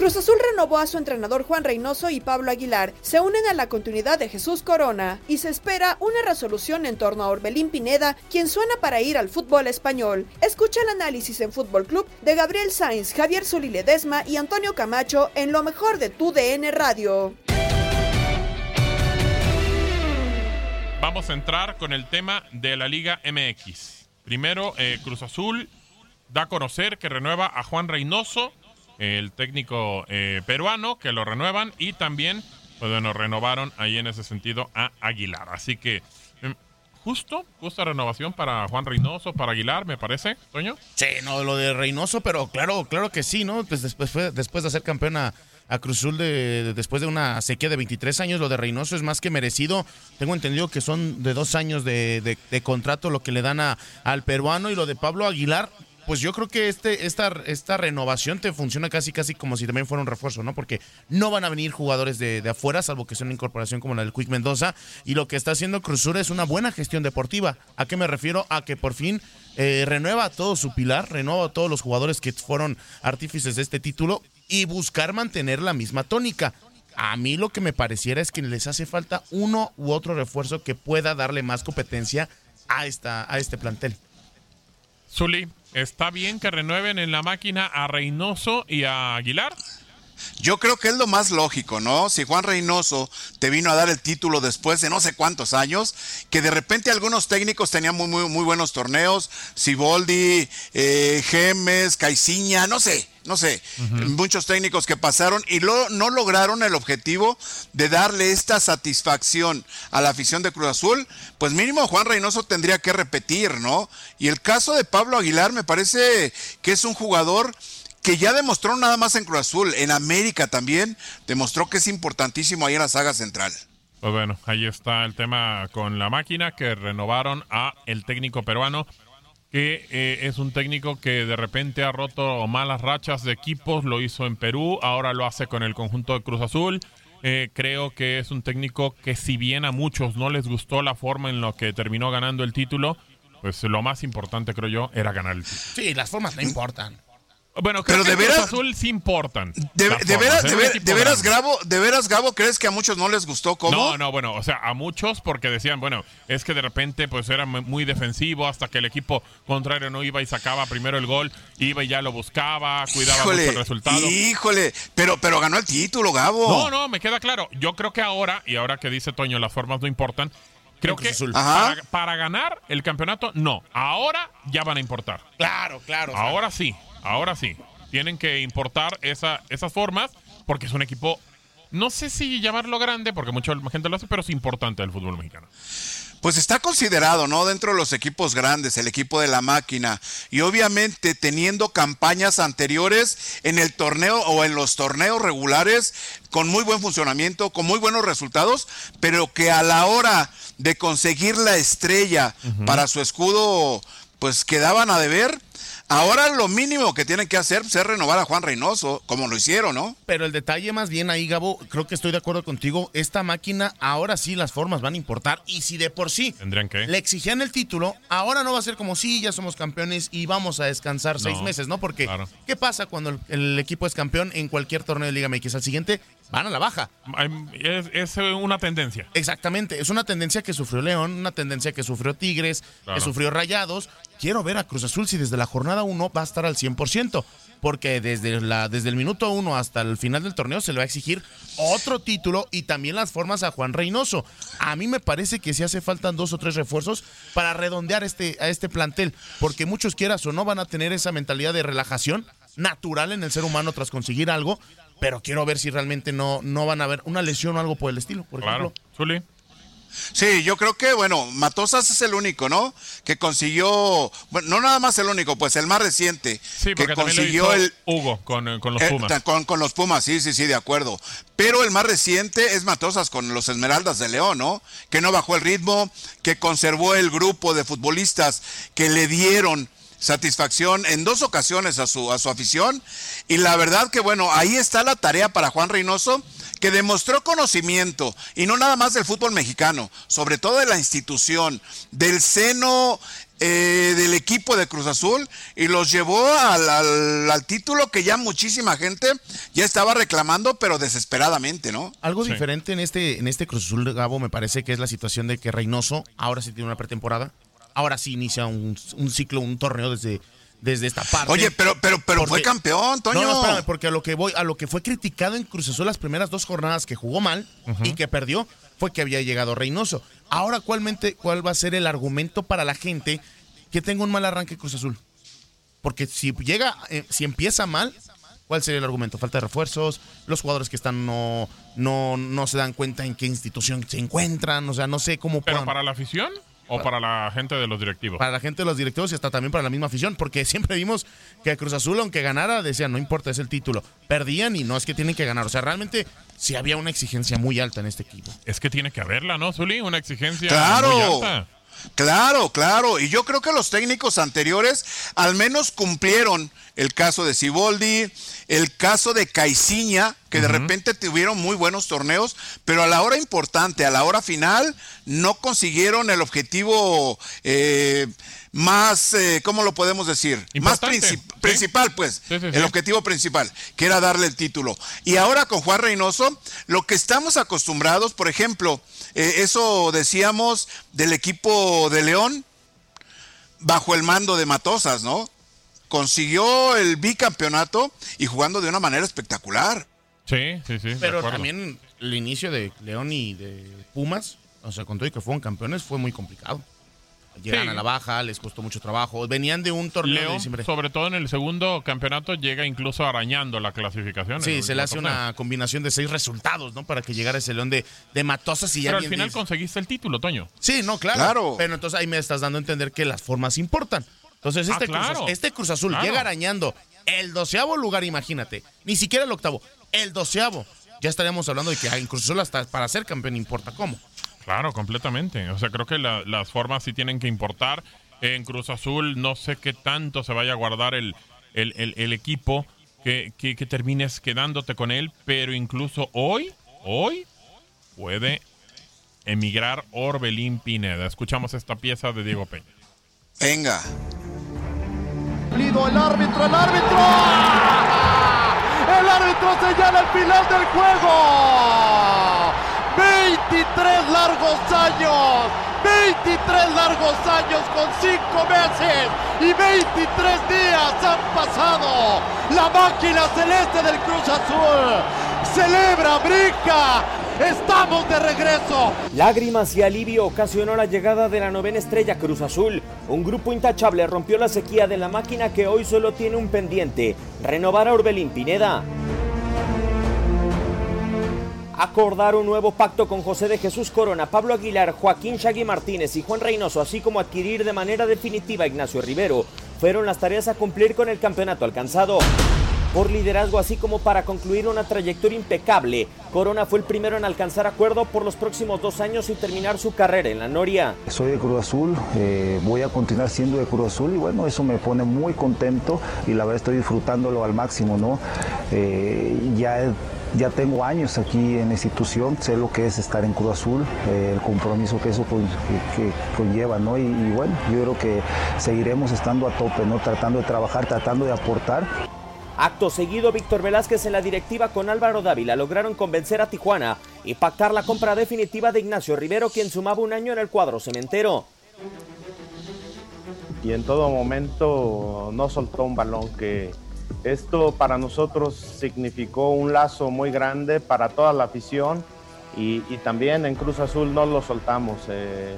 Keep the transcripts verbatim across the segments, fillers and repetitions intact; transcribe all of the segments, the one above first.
Cruz Azul renovó a su entrenador Juan Reynoso y Pablo Aguilar, se unen a la continuidad de Jesús Corona y se espera una resolución en torno a Orbelín Pineda, quien suena para ir al fútbol español. Escucha el análisis en Fútbol Club de Gabriel Sainz, Javier Zuliledesma y Antonio Camacho en lo mejor de T U D N Radio. Vamos a entrar con el tema de la Liga M X. Primero, eh, Cruz Azul da a conocer que renueva a Juan Reynoso, el técnico eh, peruano, que lo renuevan, y también, pues bueno, renovaron ahí en ese sentido a Aguilar. Así que, eh, justo, justa renovación para Juan Reynoso, para Aguilar, me parece, Toño. Sí, no, lo de Reynoso, pero claro, claro que sí, ¿no? Pues después, fue, después de ser campeona a Cruz Azul de, de, después de una sequía de veintitrés años, lo de Reynoso es más que merecido. Tengo entendido que son de dos años de, de, de contrato lo que le dan a, al peruano, y lo de Pablo Aguilar, pues yo creo que este esta esta renovación te funciona casi casi como si también fuera un refuerzo, ¿no? Porque no van a venir jugadores de, de afuera, salvo que sea una incorporación como la del Quick Mendoza, y lo que está haciendo Cruz Azul es una buena gestión deportiva. ¿A qué me refiero? A que por fin eh, renueva todo su pilar, renueva a todos los jugadores que fueron artífices de este título, y buscar mantener la misma tónica. A mí lo que me pareciera es que les hace falta uno u otro refuerzo que pueda darle más competencia a esta a este plantel. Zuli, ¿está bien que renueven en la máquina a Reynoso y a Aguilar? Yo creo que es lo más lógico, ¿no? Si Juan Reynoso te vino a dar el título después de no sé cuántos años, que de repente algunos técnicos tenían muy muy, muy buenos torneos, Siboldi, eh, Gemes, Caixinha, no sé, no sé, uh-huh. muchos técnicos que pasaron y lo, no lograron el objetivo de darle esta satisfacción a la afición de Cruz Azul, pues mínimo Juan Reynoso tendría que repetir, ¿no? Y el caso de Pablo Aguilar me parece que es un jugador que ya demostró nada más en Cruz Azul, en América también, demostró que es importantísimo ahí en la saga central. Pues bueno, ahí está el tema con la máquina, que renovaron a el técnico peruano, que eh, es un técnico que de repente ha roto malas rachas de equipos, lo hizo en Perú, ahora lo hace con el conjunto de Cruz Azul. Eh, creo que es un técnico que, si bien a muchos no les gustó la forma en la que terminó ganando el título, pues lo más importante, creo yo, era ganar el título. Sí, las formas no importan. Bueno, creo pero que de veras, Cruz Azul sí importan. De, de, de veras, de, ver, de veras, Gabo, de veras, Gabo, ¿crees que a muchos no les gustó cómo? No, no, bueno, o sea, a muchos porque decían, bueno, es que de repente pues era muy defensivo hasta que el equipo contrario no iba y sacaba primero el gol, iba y ya lo buscaba, cuidaba híjole, mucho el resultado. Híjole, pero, pero ganó el título, Gabo. No, no, me queda claro. Yo creo que ahora, y ahora que dice Toño, las formas no importan, creo que para, para ganar el campeonato, no. Ahora ya van a importar. Claro, claro. Ahora claro. sí. Ahora sí, tienen que importar esa, esas formas, porque es un equipo, no sé si llamarlo grande, porque mucha gente lo hace, pero es importante el fútbol mexicano. Pues está considerado, ¿no? Dentro de los equipos grandes, el equipo de la máquina. Y obviamente teniendo campañas anteriores en el torneo o en los torneos regulares, con muy buen funcionamiento, con muy buenos resultados, pero que a la hora de conseguir la estrella uh-huh. para su escudo, pues quedaban a deber. Ahora lo mínimo que tienen que hacer es renovar a Juan Reynoso, como lo hicieron, ¿no? Pero el detalle más bien ahí, Gabo, creo que estoy de acuerdo contigo. Esta máquina, ahora sí las formas van a importar. Y si de por sí tendrían que le exigían el título, ahora no va a ser como si sí, ya somos campeones y vamos a descansar no, seis meses, ¿no? Porque, claro. ¿qué pasa cuando el, el equipo es campeón en cualquier torneo de Liga M X? Al siguiente van a la baja. Es, es una tendencia. Exactamente. Es una tendencia que sufrió León, una tendencia que sufrió Tigres, claro. que sufrió Rayados. Quiero ver a Cruz Azul si desde la jornada uno va a estar al cien por ciento, porque desde, la, desde el minuto uno hasta el final del torneo se le va a exigir otro título y también las formas a Juan Reynoso. A mí me parece que sí hace falta dos o tres refuerzos para redondear este, a este plantel, porque muchos, quieras o no, van a tener esa mentalidad de relajación natural en el ser humano tras conseguir algo, pero quiero ver si realmente no, no van a haber una lesión o algo por el estilo, por ejemplo. Claro, Zuli. Sí, yo creo que, bueno, Matosas es el único, ¿no? Que consiguió, bueno, no nada más el único, pues el más reciente. Sí, porque que consiguió también lo hizo el Hugo con, con los Pumas. Eh, con, con los Pumas, sí, sí, sí, de acuerdo. Pero el más reciente es Matosas con los Esmeraldas de León, ¿no? Que no bajó el ritmo, que conservó el grupo de futbolistas que le dieron satisfacción en dos ocasiones a su, a su afición. Y la verdad que, bueno, ahí está la tarea para Juan Reynoso, que demostró conocimiento, y no nada más del fútbol mexicano, sobre todo de la institución, del seno eh, del equipo de Cruz Azul y los llevó al, al, al título que ya muchísima gente ya estaba reclamando, pero desesperadamente, ¿no? Algo sí. diferente en este, en este Cruz Azul, Gabo, me parece que es la situación de que Reynoso ahora sí tiene una pretemporada, ahora sí inicia un, un ciclo, un torneo desde... desde esta parte. Oye, pero pero pero porque, fue campeón, Toño. No, no, espérame, porque a lo que voy, a lo que fue criticado en Cruz Azul las primeras dos jornadas que jugó mal uh-huh. y que perdió, fue que había llegado Reynoso. Ahora, ¿cuálmente, cuál va a ser el argumento para la gente que tenga un mal arranque Cruz Azul? Porque si llega, eh, si empieza mal, ¿cuál sería el argumento? Falta de refuerzos, los jugadores que están no no no se dan cuenta en qué institución se encuentran, o sea, no sé cómo. Pero puedan. Para la afición. ¿O para la gente de los directivos? Para la gente de los directivos y hasta también para la misma afición, porque siempre vimos que Cruz Azul, aunque ganara, decían, no importa, es el título. Perdían y no es que tienen que ganar. O sea, realmente sí había una exigencia muy alta en este equipo. Es que tiene que haberla, ¿no, Zuli? Una exigencia claro. muy alta. Claro, claro, y yo creo que los técnicos anteriores al menos cumplieron. El caso de Siboldi, el caso de Caixinha, que uh-huh. de repente tuvieron muy buenos torneos, pero a la hora importante, a la hora final, no consiguieron el objetivo eh, más, eh, ¿cómo lo podemos decir? Importante. Más princip- ¿Sí? principal, pues, sí, sí, sí. el objetivo principal, que era darle el título. Y ahora con Juan Reynoso, lo que estamos acostumbrados, por ejemplo, eh, eso decíamos del equipo de León, bajo el mando de Matosas, ¿no? Consiguió el bicampeonato y jugando de una manera espectacular. Sí, sí, sí. Pero también el inicio de León y de Pumas, o sea, con todo y que fueron campeones, fue muy complicado. Llegan sí. a la baja, les costó mucho trabajo. Venían de un torneo León, de diciembre. Sobre todo en el segundo campeonato, llega incluso arañando la clasificación. Sí, se le hace torneo. Una combinación de seis resultados, ¿no? Para que llegara ese León de, de Matosas y ya. Pero al final dice... conseguiste el título, Toño. Sí, no, claro. claro. Pero entonces ahí me estás dando a entender que las formas importan. Entonces este, ah, claro. Cruz, este Cruz Azul claro. llega arañando el doceavo lugar, imagínate, ni siquiera el octavo, el doceavo. Ya estaríamos hablando de que en Cruz Azul hasta para ser campeón importa cómo. Claro, completamente. O sea, creo que la, las formas sí tienen que importar. En Cruz Azul no sé qué tanto se vaya a guardar el, el, el, el equipo que, que, que termines quedándote con él, pero incluso hoy, hoy puede emigrar Orbelín Pineda. Escuchamos esta pieza de Diego Peña. Venga. El árbitro, el árbitro, el árbitro señala el final del juego. veintitrés largos años, veintitrés largos años con cinco meses y veintitrés días han pasado. La máquina celeste del Cruz Azul celebra, brinca. ¡Estamos de regreso! Lágrimas y alivio ocasionó la llegada de la novena estrella Cruz Azul. Un grupo intachable rompió la sequía de la máquina que hoy solo tiene un pendiente, renovar a Orbelín Pineda. Acordar un nuevo pacto con José de Jesús Corona, Pablo Aguilar, Joaquín Shaggy Martínez y Juan Reynoso, así como adquirir de manera definitiva a Ignacio Rivero, fueron las tareas a cumplir con el campeonato alcanzado. Por liderazgo, así como para concluir una trayectoria impecable, Corona fue el primero en alcanzar acuerdo por los próximos dos años y terminar su carrera en la Noria. Soy de Cruz Azul, eh, voy a continuar siendo de Cruz Azul y bueno, eso me pone muy contento y la verdad estoy disfrutándolo al máximo, ¿no? Eh, ya he... Ya tengo años aquí en la institución, sé lo que es estar en Cruz Azul, eh, el compromiso que eso con, que, que conlleva, ¿no? Y, y bueno, yo creo que seguiremos estando a tope, ¿no? Tratando de trabajar, tratando de aportar. Acto seguido, Víctor Velázquez en la directiva con Álvaro Dávila lograron convencer a Tijuana y pactar la compra definitiva de Ignacio Rivero, quien sumaba un año en el cuadro cementero. Y en todo momento no soltó un balón que... Esto para nosotros significó un lazo muy grande para toda la afición y, y también en Cruz Azul no lo soltamos. Eh.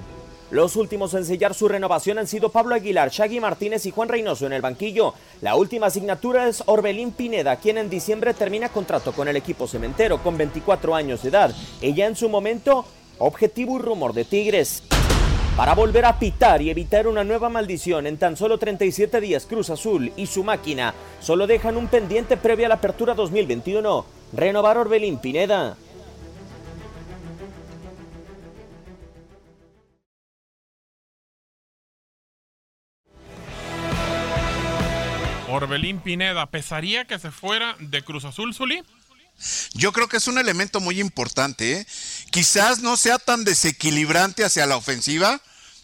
Los últimos en sellar su renovación han sido Pablo Aguilar, Shaggy Martínez y Juan Reynoso en el banquillo. La última asignatura es Orbelín Pineda, quien en diciembre termina contrato con el equipo cementero con veinticuatro años de edad. Ella en su momento, objetivo y rumor de Tigres. Para volver a pitar y evitar una nueva maldición en tan solo treinta y siete días, Cruz Azul y su máquina solo dejan un pendiente previo a la apertura dos mil veintiuno, renovar Orbelín Pineda. Orbelín Pineda, ¿pesaría que se fuera de Cruz Azul, Zuli? Yo creo que es un elemento muy importante, ¿eh? Quizás no sea tan desequilibrante hacia la ofensiva,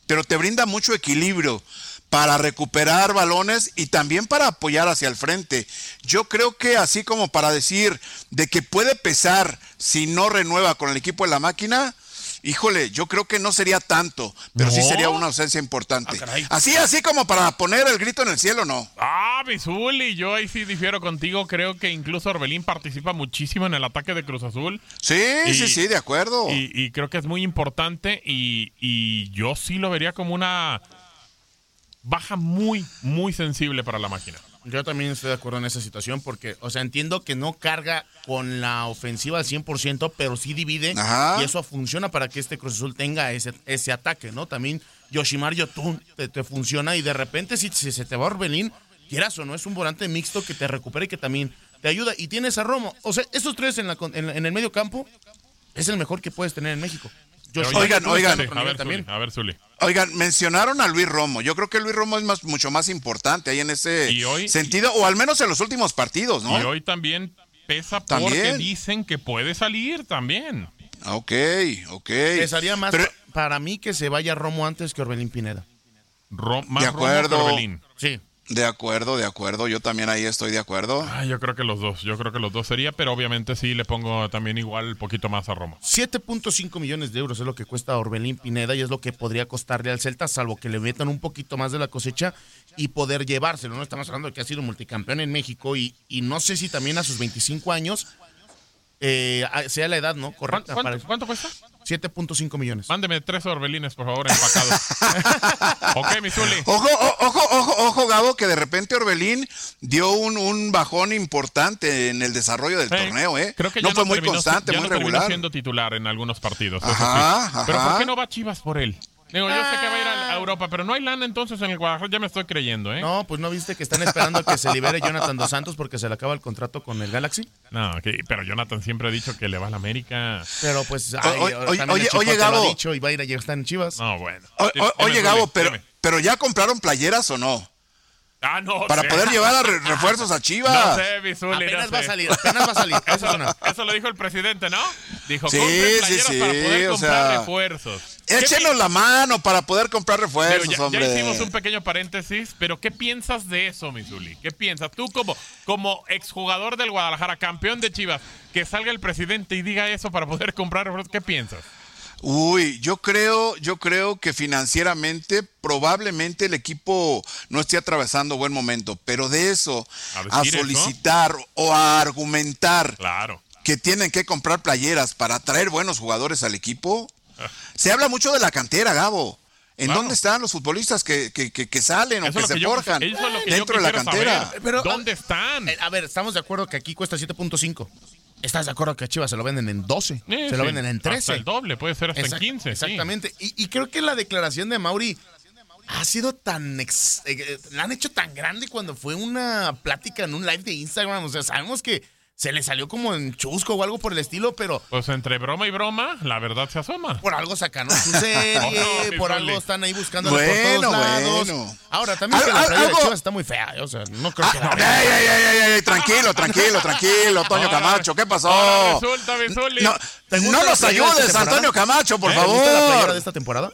pero te brinda mucho equilibrio. para recuperar balones y también para apoyar hacia el frente. Yo creo que así como para decir de que puede pesar si no renueva con el equipo de la máquina, híjole, yo creo que no sería tanto, pero no. sí sería una ausencia importante. Ah, así, así como para poner el grito en el cielo, no. Ah, Bizuli, yo ahí sí difiero contigo. Creo que incluso Orbelín participa muchísimo en el ataque de Cruz Azul. Sí, y, sí, sí, de acuerdo. Y, y creo que es muy importante y, y yo sí lo vería como una baja muy, muy sensible para la máquina. Yo también estoy de acuerdo en esa situación porque, o sea, entiendo que no carga con la ofensiva al cien por ciento, pero sí divide. Ajá. Y eso funciona para que este Cruz Azul tenga ese, ese ataque, ¿no? También Yoshimar Yotún te, te funciona y de repente si, si se te va Orbelín, quieras o no, es un volante mixto que te recupera y que también te ayuda. Y tienes a Romo. O sea, estos tres en, la, en, en el medio campo es el mejor que puedes tener en México. Yoshimar oigan, Yotún oigan, oigan. A ver, también. Zuli, a ver, Zuli. Oigan, mencionaron a Luis Romo. Yo creo que Luis Romo es más, mucho más importante ahí en ese hoy, sentido, o al menos en los últimos partidos, ¿no? Y hoy también pesa porque ¿También? dicen que puede salir también. Ok, ok. Pesaría más Pero, pa- para mí que se vaya Romo antes que Orbelín Pineda. Ro- más de acuerdo. Romo que Orbelín. Sí. De acuerdo, de acuerdo. Yo también ahí estoy de acuerdo. Ah, yo creo que los dos. Yo creo que los dos sería, pero obviamente sí le pongo también igual poquito más a Romo. siete punto cinco millones de euros es lo que cuesta Orbelín Pineda y es lo que podría costarle al Celta, salvo que le metan un poquito más de la cosecha y poder llevárselo. No estamos hablando de que ha sido multicampeón en México y, y no sé si también a sus veinticinco años eh, sea la edad, ¿no? Correcta. ¿Cuánto, para... ¿cuánto cuesta? siete punto cinco millones. Mándeme tres Orbelines, por favor, empacados. Ok, mi Zuli. Ojo, ojo, ojo, ojo, Gabo, que de repente Orbelín dio un, un bajón importante en el desarrollo del eh, torneo, ¿eh? Creo que no fue no muy terminó, constante, muy no regular. Siendo titular en algunos partidos. Ajá, sí. ajá. Pero ¿por qué no va Chivas por él? Digo, yo sé que va a ir a Europa, pero no hay lana entonces en el Guadalajara, ya me estoy creyendo, ¿eh? No, pues no viste que están esperando que se libere Jonathan Dos Santos porque se le acaba el contrato con el Galaxy. No, okay, pero Jonathan siempre ha dicho que le va a la América. Pero pues, ay, o, o, también oye, oye, Gabo. Lo ha dicho y va a ir a estar en Chivas. No, bueno. O, o, dime, oye, Gabo, dime, pero, dime. pero ¿ya compraron playeras o no? Ah, no Para sé. poder llevar a re- refuerzos a Chivas. No sé, Bizuli, Apenas no sé. va a salir, apenas va a salir. Eso, no, eso lo dijo el presidente, ¿no? Dijo, sí, compren playeras sí, sí, para poder comprar sea, refuerzos. Échenos pi- la mano para poder comprar refuerzos, digo, ya, hombre. Ya hicimos un pequeño paréntesis, pero ¿qué piensas de eso, Bizuli? ¿Qué piensas? Tú como, como exjugador del Guadalajara, campeón de Chivas, que salga el presidente y diga eso para poder comprar refuerzos, ¿qué piensas? Uy, yo creo, yo creo que financieramente probablemente el equipo no esté atravesando buen momento, pero de eso a, a solicitar eso. o a argumentar claro. que tienen que comprar playeras para traer buenos jugadores al equipo. Se habla mucho de la cantera, Gabo. ¿En claro. dónde están los futbolistas que, que, que, que salen eso o que, que se yo, forjan es dentro de la cantera? Pero, ¿dónde están? A ver, estamos de acuerdo que aquí cuesta siete punto cinco. ¿Estás de acuerdo que a Chivas se lo venden en doce? Sí, se lo sí. venden en trece. Hasta el doble, puede ser hasta exact- en quince. Exactamente. Sí. Y, y creo que la declaración de Mauri ha sido tan... Ex- eh, la han hecho tan grande cuando fue una plática en un live de Instagram. O sea, sabemos que se le salió como en chusco o algo por el estilo, pero... Pues entre broma y broma, la verdad se asoma. Por algo sacaron su serie, oh, no, por algo vale. están ahí buscando bueno, por todos lados. Bueno. Ahora, también que la playa de Chivas está muy fea, o sea, no creo que... Ah, la ey, ey, ey, ey, tranquilo, tranquilo, tranquilo, Antonio ahora, Camacho, ¿qué pasó? Ahora resulta, Bizuli. No, no nos ayudes, Antonio Camacho, por ¿Eh? favor. ¿Te gusta la playera de esta temporada?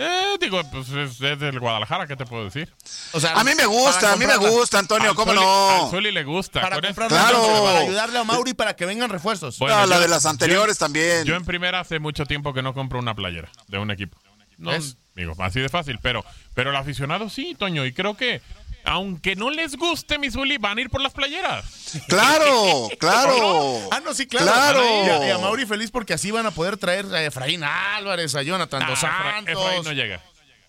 Eh, digo, pues es, es del Guadalajara, ¿qué te puedo decir? O sea, a mí me gusta, a mí me gusta, Antonio, ¿cómo Zuli, no? A Zuli le gusta. Para comprarle, claro. Para ayudarle a Mauri para que vengan refuerzos. Bueno, no, la yo, de las anteriores yo, también. Yo en primera hace mucho tiempo que no compro una playera de un equipo. No, ¿ves? Digo, así de fácil, pero, pero el aficionado sí, Toño, y creo que aunque no les guste, mi Zuli, van a ir por las playeras. ¡Claro! ¡Claro! ¿No? Ah, no, sí, claro. ¡Claro! Y a Mauri feliz porque así van a poder traer a Efraín Álvarez, a Jonathan Dos Santos. Efra- Efraín no llega.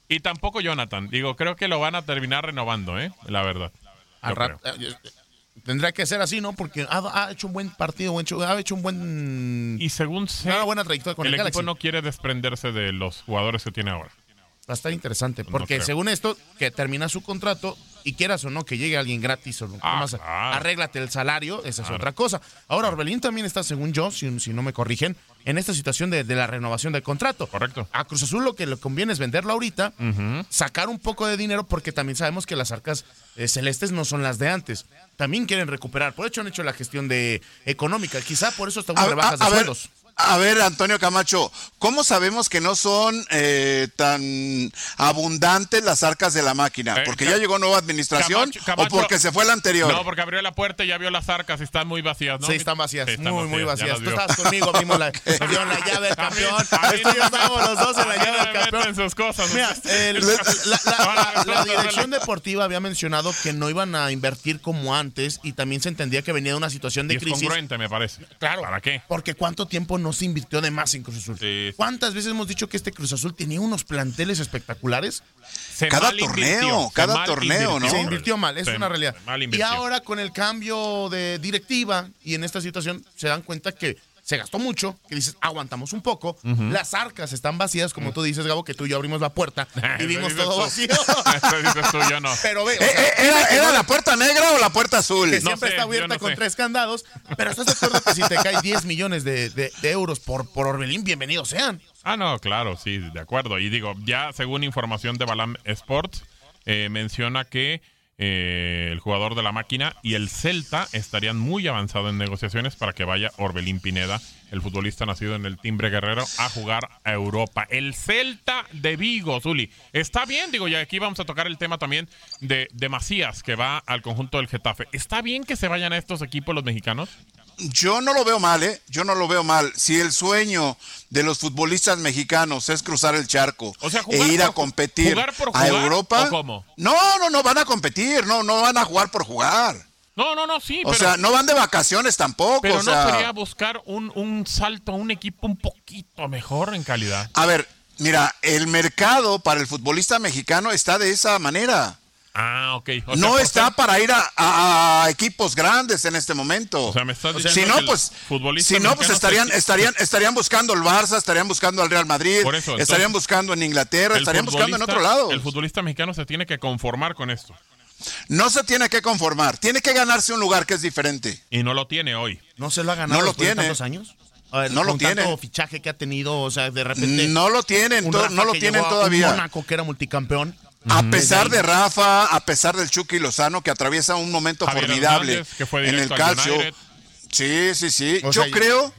Y tampoco Jonathan. Digo, creo que lo van a terminar renovando, ¿eh? La verdad. Rat- Tendrá que ser así, ¿no? Porque ha, ha hecho un buen partido, buen cho- ha hecho un buen... Y según sé, una buena trayectoria con el, el equipo no quiere desprenderse de los jugadores que tiene ahora. Va a estar interesante, porque no según esto, que termina su contrato y quieras o no que llegue alguien gratis o no, ah, más, claro. arréglate el salario, esa es claro. otra cosa. Ahora, Orbelín también está, según yo, si, si no me corrigen, en esta situación de, de la renovación del contrato. Correcto. A Cruz Azul lo que le conviene es venderlo ahorita, uh-huh. sacar un poco de dinero, porque también sabemos que las arcas eh, celestes no son las de antes. También quieren recuperar, por hecho han hecho la gestión de económica, quizá por eso están rebajas de sueldos. A ver, Antonio Camacho, ¿cómo sabemos que no son eh, tan abundantes las arcas de la máquina? ¿Porque eh, ya llegó nueva administración Camacho, Camacho, o porque se fue la anterior? No, porque abrió la puerta y ya vio las arcas y están muy vacías, ¿no? Sí, están vacías, sí, están muy, vacías, muy vacías. Tú estabas conmigo, mismo la, vieron la llave del campeón. Yo estábamos los dos en la llave del campeón. Sus cosas. Mira, el, la, la, la, la, la dirección deportiva había mencionado que no iban a invertir como antes y también se entendía que venía de una situación de crisis. Es congruente, me parece. Claro. ¿Para qué? Porque ¿cuánto tiempo no se invirtió de más en Cruz Azul? Sí. ¿Cuántas veces hemos dicho que este Cruz Azul tenía unos planteles espectaculares? Se cada torneo, cada torneo, invirtió, ¿no? Se invirtió mal, es se una realidad. Y ahora con el cambio de directiva y en esta situación se dan cuenta que se gastó mucho, que dices, aguantamos un poco, uh-huh. Las arcas están vacías, como uh-huh. tú dices, Gabo, que tú y yo abrimos la puerta y vimos todo tú. vacío. Eso dices tú, yo no. Pero ve, o sea, eh, eh, ¿era, era la puerta negra o la puerta azul? Que no siempre sé, está abierta no con sé. tres candados, pero estás de acuerdo que si te caen diez millones de, de, de euros por, por Orbelín, bienvenidos sean. Ah, no, claro, sí, de acuerdo. Y digo, ya según información de Balam Sports, eh, menciona que Eh, el jugador de la máquina y el Celta estarían muy avanzados en negociaciones para que vaya Orbelín Pineda, el futbolista nacido en el Timbre Guerrero, a jugar a Europa. El Celta de Vigo, Zuli. Está bien, digo, y aquí vamos a tocar el tema también de, de Macías, que va al conjunto del Getafe. ¿Está bien que se vayan a estos equipos los mexicanos? Yo no lo veo mal, ¿eh? Yo no lo veo mal. Si el sueño de los futbolistas mexicanos es cruzar el charco, o sea, e ir a competir jugar por jugar, a Europa. ¿O cómo? No, no, no van a competir, no, no van a jugar por jugar. No, no, no, sí. O pero, sea, no van de vacaciones tampoco. Pero o sea, no sería buscar un, un salto a un equipo un poquito mejor en calidad. A ver, mira, el mercado para el futbolista mexicano está de esa manera. Ah, ok. O sea, no está ser... para ir a, a, a equipos grandes en este momento. O sea, me estás diciendo si no, que pues, si no, pues estarían, se... estarían, estarían buscando el Barça, estarían buscando al Real Madrid, eso, entonces, estarían buscando en Inglaterra, estarían buscando en otro lado. El futbolista mexicano se tiene que conformar con esto. No se tiene que conformar, tiene que ganarse un lugar que es diferente. Y no lo tiene hoy. No se lo ha ganado. No lo tiene. ¿Cuántos años? A ver, no lo tiene. Tanto fichaje que ha tenido, o sea, de repente. No lo tienen, to- no lo tienen todavía. Un Mónaco que era multicampeón. A pesar de Rafa, a pesar del Chucky Lozano, que atraviesa un momento Javier formidable Hernández, que fue en el calcio. Sí, sí, sí. O Yo sea, creo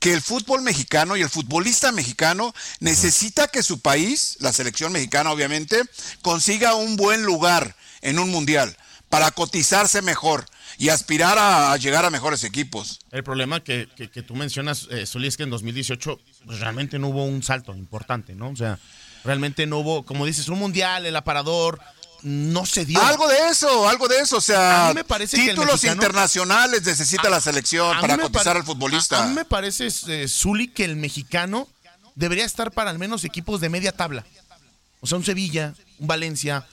que el fútbol mexicano y el futbolista mexicano necesita que su país, la selección mexicana obviamente, consiga un buen lugar en un mundial para cotizarse mejor y aspirar a llegar a mejores equipos. El problema que, que, que tú mencionas, eh, Solís, es que en dos mil dieciocho pues, realmente no hubo un salto importante, ¿no? O sea... Realmente no hubo, como dices, un mundial, el aparador, no se dio. Algo de eso, algo de eso, o sea, a mí me parece títulos que mexicano, internacionales necesita a, la selección para cotizar pare, al futbolista. A, a mí me parece, eh, Zuli, que el mexicano debería estar para al menos equipos de media tabla. O sea, un Sevilla, un Valencia.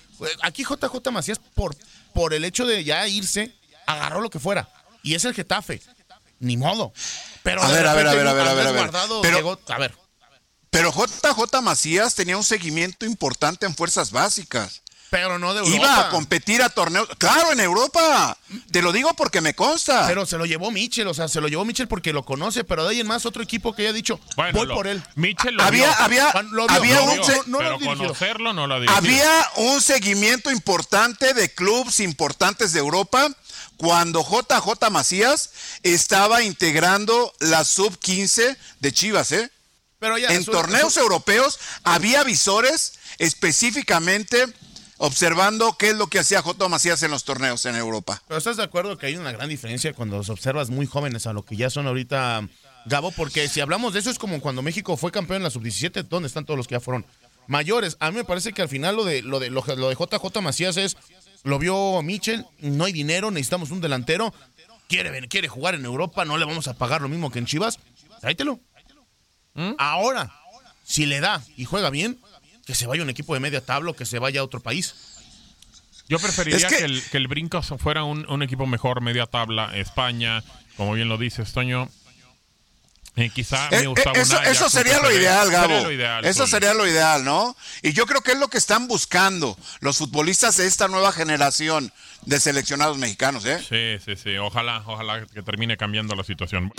Aquí J J Macías, por, por el hecho de ya irse, agarró lo que fuera. Y es el Getafe. Ni modo. Pero a ver, a ver, a ver, a ver, a ver, a ver. Pero, llegó, a ver. Pero J J Macías tenía un seguimiento importante en fuerzas básicas. Pero no de Europa. Iba a competir a torneos. ¡Claro, en Europa! Te lo digo porque me consta. Pero se lo llevó Michel, o sea, se lo llevó Michel porque lo conoce, pero de ahí en más otro equipo que haya dicho, bueno, voy lo, por él. Michel lo había, vio. Había, lo vio, había lo un, vio, no pero lo conocerlo no lo dirigió. Había un seguimiento importante de clubes importantes de Europa cuando J J Macías estaba integrando la sub quince de Chivas, ¿eh? Pero ya, en eso, torneos eso, europeos había visores específicamente observando qué es lo que hacía J. Macías en los torneos en Europa. Pero ¿estás de acuerdo que hay una gran diferencia cuando los observas muy jóvenes a lo que ya son ahorita, Gabo? Porque si hablamos de eso es como cuando México fue campeón en la sub diecisiete, ¿dónde están todos los que ya fueron mayores? A mí me parece que al final lo de, lo de, lo de J J Macías es, lo vio Michel, no hay dinero, necesitamos un delantero, quiere, quiere jugar en Europa, no le vamos a pagar lo mismo que en Chivas, tráetelo. ¿Mm? Ahora, si le da y juega bien, que se vaya un equipo de media tabla, que se vaya a otro país. Yo preferiría es que... Que, el, que el brinco fuera un, un equipo mejor, media tabla, España, como bien lo dices, Toño. Eh, quizá me gustaba eh, eso, una, eso sería lo ideal, Gabo. Sería lo ideal, eso Zuli. Sería lo ideal, ¿no? Y yo creo que es lo que están buscando los futbolistas de esta nueva generación de seleccionados mexicanos, ¿eh? Sí, sí, sí. Ojalá, ojalá que termine cambiando la situación.